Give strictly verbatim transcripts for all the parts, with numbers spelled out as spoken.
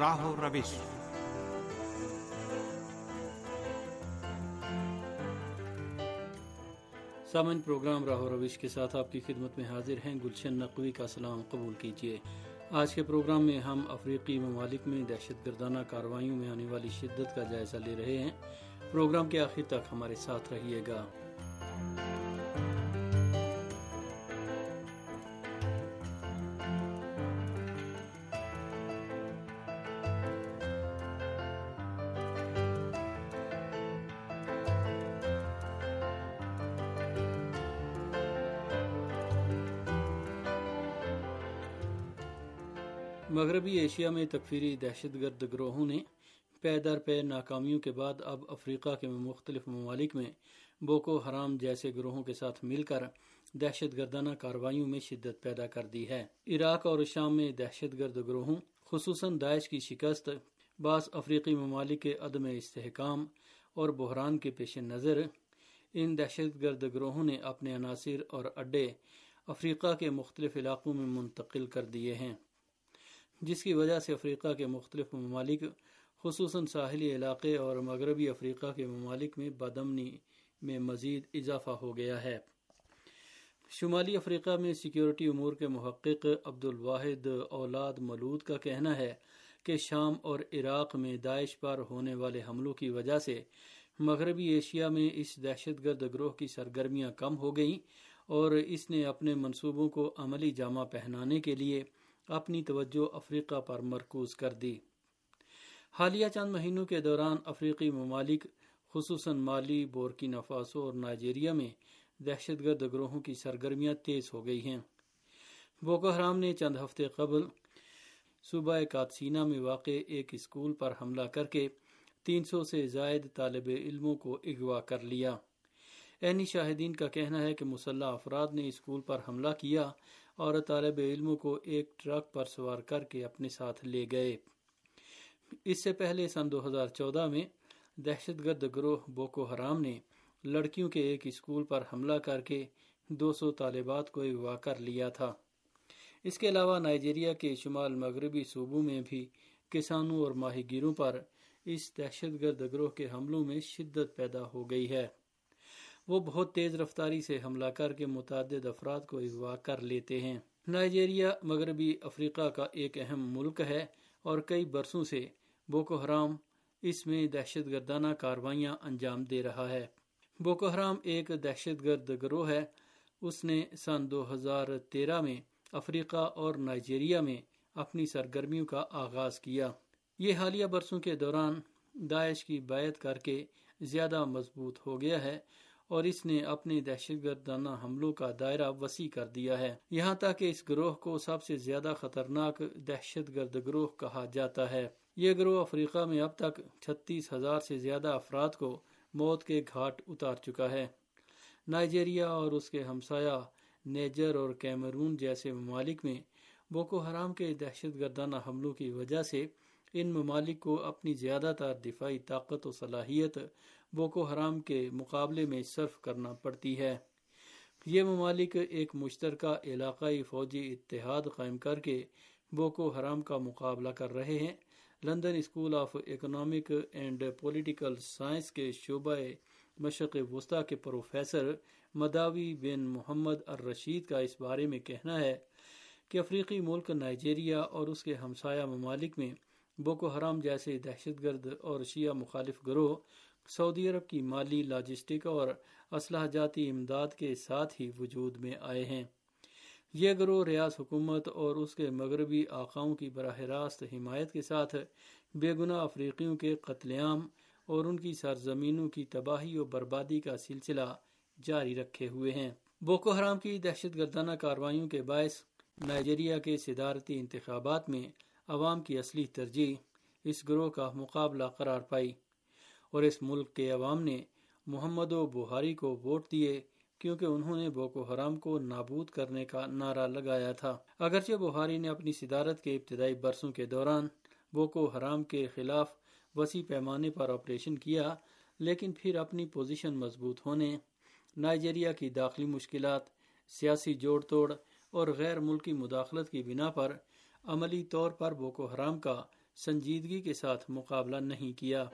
راہ و روش. سامن پروگرام راہ و روش کے ساتھ آپ کی خدمت میں حاضر ہیں. گلشن نقوی کا سلام قبول کیجیے. آج کے پروگرام میں ہم افریقی ممالک میں دہشت گردانہ کارروائیوں میں آنے والی شدت کا جائزہ لے رہے ہیں. پروگرام کے آخر تک ہمارے ساتھ رہیے گا. مغربی ایشیا میں تکفیری دہشت گرد گروہوں نے پے در پے ناکامیوں کے بعد اب افریقہ کے مختلف ممالک میں بوکو حرام جیسے گروہوں کے ساتھ مل کر دہشت گردانہ کارروائیوں میں شدت پیدا کر دی ہے. عراق اور شام میں دہشت گرد گروہوں خصوصاً داعش کی شکست، بعض افریقی ممالک کے عدم استحکام اور بحران کے پیش نظر ان دہشت گرد گروہوں نے اپنے عناصر اور اڈے افریقہ کے مختلف علاقوں میں منتقل کر دیے ہیں، جس کی وجہ سے افریقہ کے مختلف ممالک خصوصاً ساحلی علاقے اور مغربی افریقہ کے ممالک میں بدامنی میں مزید اضافہ ہو گیا ہے. شمالی افریقہ میں سیکیورٹی امور کے محقق عبدالواحد اولاد ملود کا کہنا ہے کہ شام اور عراق میں داعش پر ہونے والے حملوں کی وجہ سے مغربی ایشیا میں اس دہشت گرد گروہ کی سرگرمیاں کم ہو گئیں اور اس نے اپنے منصوبوں کو عملی جامہ پہنانے کے لیے اپنی توجہ افریقہ پر مرکوز کر دی. حالیہ چند مہینوں کے دوران افریقی ممالک خصوصاً مالی، بورکینا فاسو اور نائجیریا میں دہشت گرد گروہوں کی سرگرمیاں تیز ہو گئی ہیں. بوکو حرام نے چند ہفتے قبل صوبہ کاتسینا میں واقع ایک اسکول پر حملہ کر کے تین سو سے زائد طالب علموں کو اغوا کر لیا. عینی شاہدین کا کہنا ہے کہ مسلح افراد نے اسکول پر حملہ کیا اور طالب علموں کو ایک ٹرک پر سوار کر کے اپنے ساتھ لے گئے. اس سے پہلے سن دو ہزار چودہ میں دہشت گرد گروہ بوکو حرام نے لڑکیوں کے ایک اسکول پر حملہ کر کے دو سو طالبات کو اغوا کر لیا تھا. اس کے علاوہ نائجیریا کے شمال مغربی صوبوں میں بھی کسانوں اور ماہی گیروں پر اس دہشت گرد گروہ کے حملوں میں شدت پیدا ہو گئی ہے. وہ بہت تیز رفتاری سے حملہ کر کے متعدد افراد کو اغوا کر لیتے ہیں. نائجیریا مغربی افریقہ کا ایک اہم ملک ہے اور کئی برسوں سے بوکو حرام اس میں دہشت گردانہ کارروائیاں انجام دے رہا ہے. بوکو حرام ایک دہشت گرد گروہ ہے. اس نے سن دو ہزار تیرہ میں افریقہ اور نائجیریا میں اپنی سرگرمیوں کا آغاز کیا. یہ حالیہ برسوں کے دوران داعش کی بیعت کر کے زیادہ مضبوط ہو گیا ہے اور اس نے اپنے دہشت گردانہ حملوں کا دائرہ وسیع کر دیا ہے، یہاں تک کہ اس گروہ کو سب سے زیادہ خطرناک دہشت گرد گروہ کہا جاتا ہے. یہ گروہ افریقہ میں اب تک چھتیس ہزار سے زیادہ افراد کو موت کے گھاٹ اتار چکا ہے. نائجیریا اور اس کے ہمسایہ نیجر اور کیمرون جیسے ممالک میں بوکو حرام کے دہشت گردانہ حملوں کی وجہ سے ان ممالک کو اپنی زیادہ تر دفاعی طاقت و صلاحیت بوکو حرام کے مقابلے میں صرف کرنا پڑتی ہے. یہ ممالک ایک مشترکہ علاقائی فوجی اتحاد قائم کر کے بوکو حرام کا مقابلہ کر رہے ہیں. London school of economic and political science کے شعبہ مشرق وسطی کے پروفیسر مداوی بن محمد الرشید کا اس بارے میں کہنا ہے کہ افریقی ملک نائجیریا اور اس کے ہمسایہ ممالک میں بوکو حرام جیسے دہشت گرد اور شیعہ مخالف گروہ سعودی عرب کی مالی، لاجسٹک اور اسلحہ جاتی امداد کے ساتھ ہی وجود میں آئے ہیں. یہ گروہ ریاض حکومت اور اس کے مغربی آقاؤں کی براہ راست حمایت کے ساتھ بے گناہ افریقیوں کے قتل عام اور ان کی سرزمینوں کی تباہی و بربادی کا سلسلہ جاری رکھے ہوئے ہیں. بوکو حرام کی دہشت گردانہ کارروائیوں کے باعث نائجیریا کے صدارتی انتخابات میں عوام کی اصلی ترجیح اس گروہ کا مقابلہ قرار پائی اور اس ملک کے عوام نے محمد و بوہاری کو ووٹ دیے کیونکہ انہوں نے بوکو حرام کو نابود کرنے کا نعرہ لگایا تھا. اگرچہ بوہاری نے اپنی صدارت کے ابتدائی برسوں کے دوران بوکو حرام کے خلاف وسیع پیمانے پر آپریشن کیا، لیکن پھر اپنی پوزیشن مضبوط ہونے، نائجیریا کی داخلی مشکلات، سیاسی جوڑ توڑ اور غیر ملکی مداخلت کی بنا پر عملی طور پر بوکو حرام کا سنجیدگی کے ساتھ مقابلہ نہیں کیا۔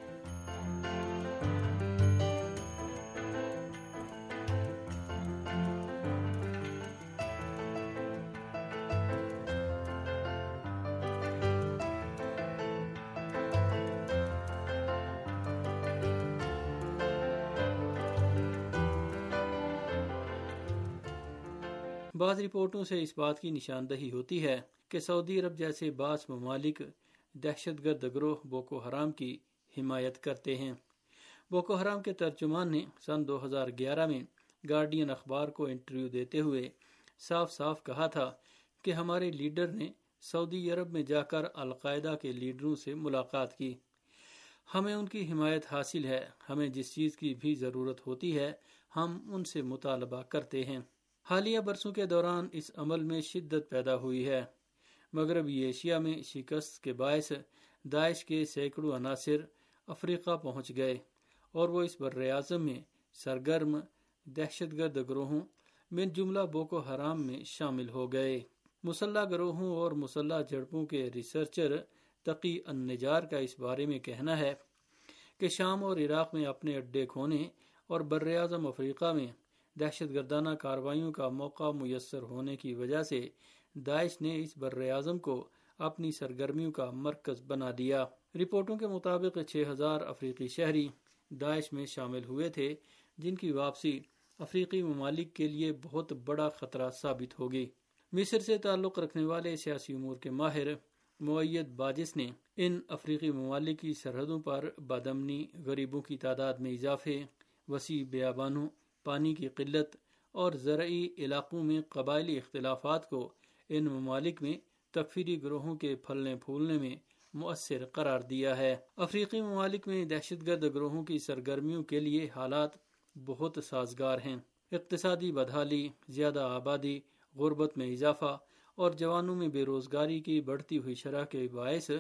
بعض رپورٹوں سے اس بات کی نشاندہی ہوتی ہے کہ سعودی عرب جیسے بعض ممالک دہشت گرد گروہ بوکو حرام کی حمایت کرتے ہیں۔ بوکو حرام کے ترجمان نے سن دو ہزار گیارہ میں گارڈین اخبار کو انٹرویو دیتے ہوئے صاف صاف کہا تھا کہ ہمارے لیڈر نے سعودی عرب میں جا کر القاعدہ کے لیڈروں سے ملاقات کی، ہمیں ان کی حمایت حاصل ہے، ہمیں جس چیز کی بھی ضرورت ہوتی ہے ہم ان سے مطالبہ کرتے ہیں۔ حالیہ برسوں کے دوران اس عمل میں شدت پیدا ہوئی ہے۔ مغربی ایشیا میں شکست کے باعث داعش کے سینکڑوں عناصر افریقہ پہنچ گئے اور وہ اس بر اعظم میں سرگرم دہشت گرد گروہوں من جملہ بوکو حرام میں شامل ہو گئے۔ مسلح گروہوں اور مسلح جھڑپوں کے ریسرچر تقی النجار کا اس بارے میں کہنا ہے کہ شام اور عراق میں اپنے اڈے کھونے اور بر اعظم افریقہ میں دہشت گردانہ کارروائیوں کا موقع میسر ہونے کی وجہ سے داعش نے اس بر اعظم کو اپنی سرگرمیوں کا مرکز بنا دیا۔ رپورٹوں کے مطابق چھ ہزار افریقی شہری داعش میں شامل ہوئے تھے، جن کی واپسی افریقی ممالک کے لیے بہت بڑا خطرہ ثابت ہوگی۔ مصر سے تعلق رکھنے والے سیاسی امور کے ماہر معید باجس نے ان افریقی ممالک کی سرحدوں پر بدامنی، غریبوں کی تعداد میں اضافے، وسیع بیابانوں، پانی کی قلت اور زرعی علاقوں میں قبائلی اختلافات کو ان ممالک میں تکفیری گروہوں کے پھلنے پھولنے میں مؤثر قرار دیا ہے۔ افریقی ممالک میں دہشت گرد گروہوں کی سرگرمیوں کے لیے حالات بہت سازگار ہیں۔ اقتصادی بدحالی، زیادہ آبادی، غربت میں اضافہ اور جوانوں میں بے روزگاری کی بڑھتی ہوئی شرح کے باعث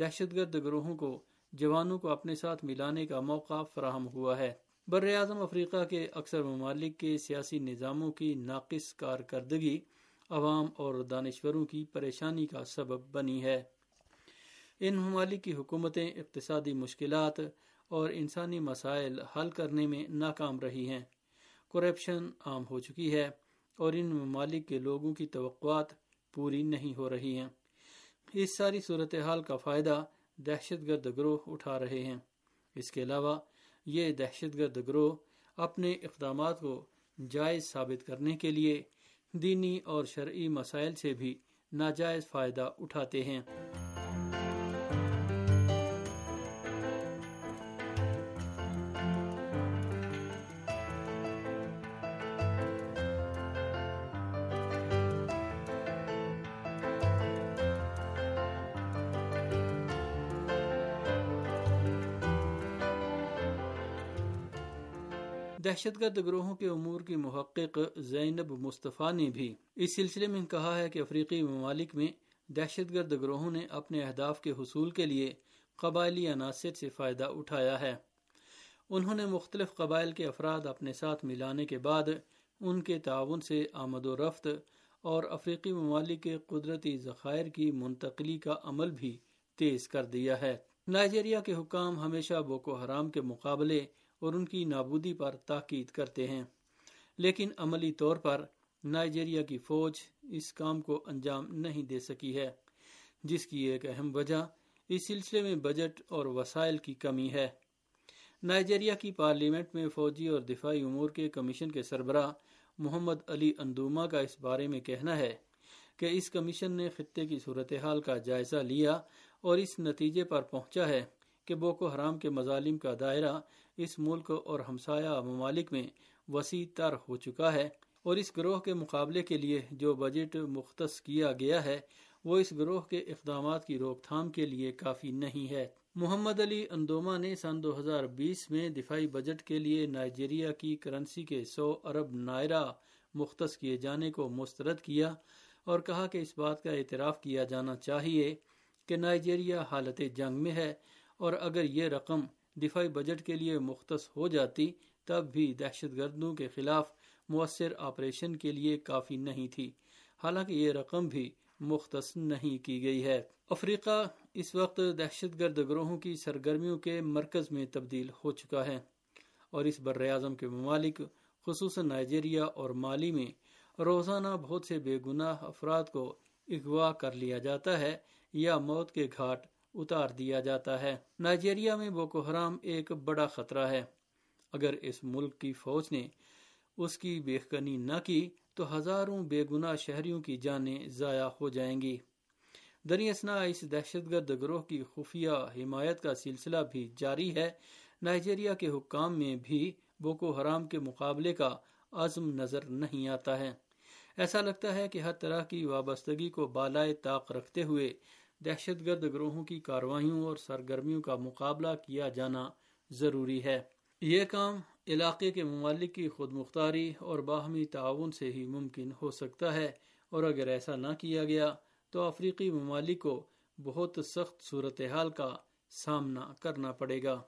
دہشت گرد گروہوں کو جوانوں کو اپنے ساتھ ملانے کا موقع فراہم ہوا ہے۔ بر اعظم افریقہ کے اکثر ممالک کے سیاسی نظاموں کی ناقص کارکردگی عوام اور دانشوروں کی پریشانی کا سبب بنی ہے۔ ان ممالک کی حکومتیں اقتصادی مشکلات اور انسانی مسائل حل کرنے میں ناکام رہی ہیں۔ کرپشن عام ہو چکی ہے اور ان ممالک کے لوگوں کی توقعات پوری نہیں ہو رہی ہیں۔ اس ساری صورتحال کا فائدہ دہشت گرد گروہ اٹھا رہے ہیں۔ اس کے علاوہ یہ دہشت گرد گروہ اپنے اقدامات کو جائز ثابت کرنے کے لیے دینی اور شرعی مسائل سے بھی ناجائز فائدہ اٹھاتے ہیں۔ دہشت گرد گروہوں کے امور کی محقق زینب مصطفیٰ نے بھی اس سلسلے میں کہا ہے کہ افریقی ممالک میں دہشت گرد گروہوں نے اپنے اہداف کے حصول کے لیے قبائلی عناصر سے فائدہ اٹھایا ہے۔ انہوں نے مختلف قبائل کے افراد اپنے ساتھ ملانے کے بعد ان کے تعاون سے آمد و رفت اور افریقی ممالک کے قدرتی ذخائر کی منتقلی کا عمل بھی تیز کر دیا ہے۔ نائجیریا کے حکام ہمیشہ بوکو حرام کے مقابلے اور ان کی نابودی پر تاکید کرتے ہیں، لیکن عملی طور پر نائجیریا کی فوج اس کام کو انجام نہیں دے سکی ہے، جس کی ایک اہم وجہ اس سلسلے میں بجٹ اور وسائل کی کمی ہے۔ نائجیریا کی پارلیمنٹ میں فوجی اور دفاعی امور کے کمیشن کے سربراہ محمد علی اندوما کا اس بارے میں کہنا ہے کہ اس کمیشن نے خطے کی صورتحال کا جائزہ لیا اور اس نتیجے پر پہنچا ہے کہ بوکو حرام کے مظالم کا دائرہ اس ملک اور ہمسایہ ممالک میں وسیع تر ہو چکا ہے اور اس گروہ کے مقابلے کے لیے جو بجٹ مختص کیا گیا ہے وہ اس گروہ کے اقدامات کی روک تھام کے لیے کافی نہیں ہے۔ محمد علی اندوما نے سن دو ہزار بیس میں دفاعی بجٹ کے لیے نائجیریا کی کرنسی کے سو ارب نائرہ مختص کیے جانے کو مسترد کیا اور کہا کہ اس بات کا اعتراف کیا جانا چاہیے کہ نائجیریا حالت جنگ میں ہے اور اگر یہ رقم دفاعی بجٹ کے لیے مختص ہو جاتی تب بھی دہشت گردوں کے خلاف مؤثر آپریشن کے لیے کافی نہیں تھی، حالانکہ یہ رقم بھی مختص نہیں کی گئی ہے۔ افریقہ اس وقت دہشت گرد گروہوں کی سرگرمیوں کے مرکز میں تبدیل ہو چکا ہے اور اس بر اعظم کے ممالک خصوصاً نائجیریا اور مالی میں روزانہ بہت سے بے گناہ افراد کو اغوا کر لیا جاتا ہے یا موت کے گھاٹ اتار دیا جاتا ہے۔ نائجیریا میں بوکو حرام ایک بڑا خطرہ ہے۔ اگر اس ملک کی فوج نے اس کی بےخنی نہ کی تو ہزاروں بے گناہ شہریوں کی جانیں ضائع ہو جائیں گی۔ دریاسنا اس دہشت گرد گروہ کی خفیہ حمایت کا سلسلہ بھی جاری ہے۔ نائجیریا کے حکام میں بھی بوکو حرام کے مقابلے کا عزم نظر نہیں آتا ہے۔ ایسا لگتا ہے کہ ہر طرح کی وابستگی کو بالائے طاق رکھتے ہوئے دہشت گرد گروہوں کی کارروائیوں اور سرگرمیوں کا مقابلہ کیا جانا ضروری ہے۔ یہ کام علاقے کے ممالک کی خود مختاری اور باہمی تعاون سے ہی ممکن ہو سکتا ہے، اور اگر ایسا نہ کیا گیا تو افریقی ممالک کو بہت سخت صورتحال کا سامنا کرنا پڑے گا۔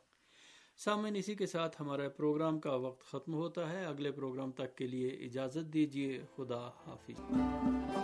سامعین، اسی کے ساتھ ہمارے پروگرام کا وقت ختم ہوتا ہے۔ اگلے پروگرام تک کے لیے اجازت دیجیے۔ خدا حافظ۔